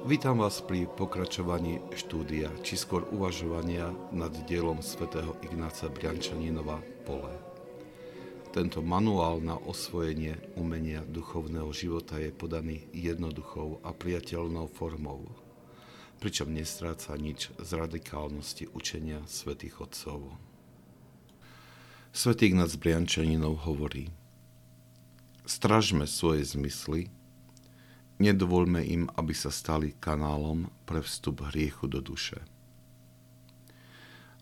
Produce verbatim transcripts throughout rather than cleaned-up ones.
Vítam vás pri pokračovaní štúdia, či skôr uvažovania nad dielom svätého Ignáca Brjančaninova Pole. Tento manuál na osvojenie umenia duchovného života je podaný jednoduchou a priateľnou formou, pričom nestráca nič z radikálnosti učenia svätých otcov. Svätý Ignác Brjančaninov hovorí: Stražme svoje zmysly, nedovoľme im, aby sa stali kanálom pre vstup hriechu do duše.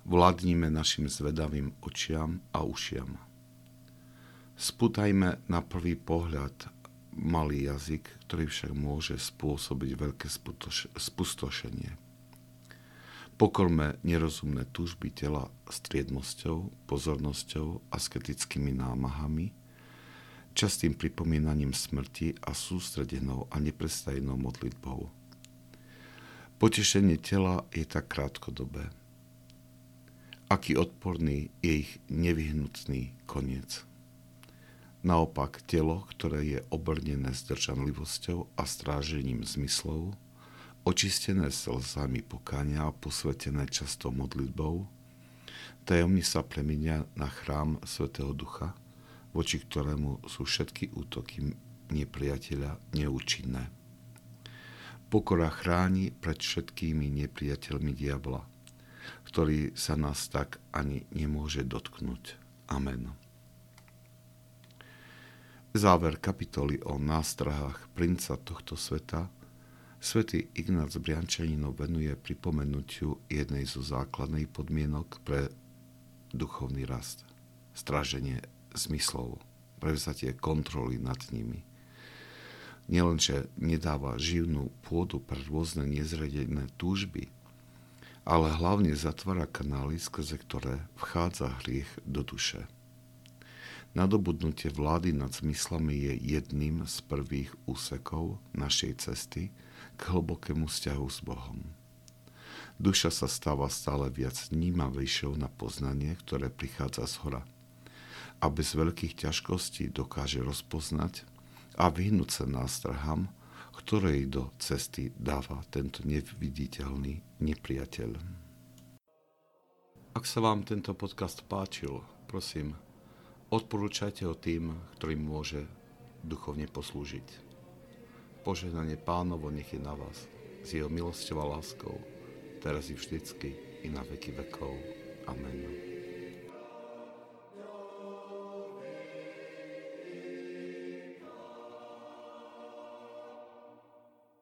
Vládnime našim zvedavým očiam a ušiam. Spútajme na prvý pohľad malý jazyk, ktorý však môže spôsobiť veľké spustošenie. Pokorme nerozumné túžby tela striedmosťou, pozornosťou, asketickými námahami, častým pripomínaním smrti a sústredenou a neprestajnou modlitbou. Potešenie tela je tak krátkodobé. Aký odporný je ich nevyhnutný koniec. Naopak telo, ktoré je obrnené zdržanlivosťou a strážením zmyslov, očistené slzami pokánia a posvetené často modlitbou, tajomne sa premenia na chrám Svätého Ducha, voči ktorému sú všetky útoky nepriateľa neúčinné. Pokora chráni pred všetkými nepriateľmi diabla, ktorý sa nás tak ani nemôže dotknúť. Amen. Záver kapitoly o nástrahách princa tohto sveta svätý Ignác Brjančaninov venuje pripomenutiu jednej zo základných podmienok pre duchovný rast, stráženie zmyslov, prevzatie kontroly nad nimi. Nielenže nedáva živnú pôdu pre rôzne nezredené túžby, ale hlavne zatvára kanály, skrze ktoré vchádza hriech do duše. Nadobudnutie vlády nad zmyslami je jedným z prvých úsekov našej cesty k hlbokému vzťahu s Bohom. Duša sa stáva stále viac vnímavejšou na poznanie, ktoré prichádza zhora, a bez veľkých ťažkostí dokáže rozpoznať a vyhnúť sa nástrahám, ktoré do cesty dáva tento neviditeľný nepriateľ. Ak sa vám tento podcast páčil, prosím, odporúčajte ho tým, ktorým môže duchovne poslúžiť. Požehnanie Pánovo nech je na vás, s jeho milosťou a láskou, teraz i vždycky, i na veky vekov. Amen.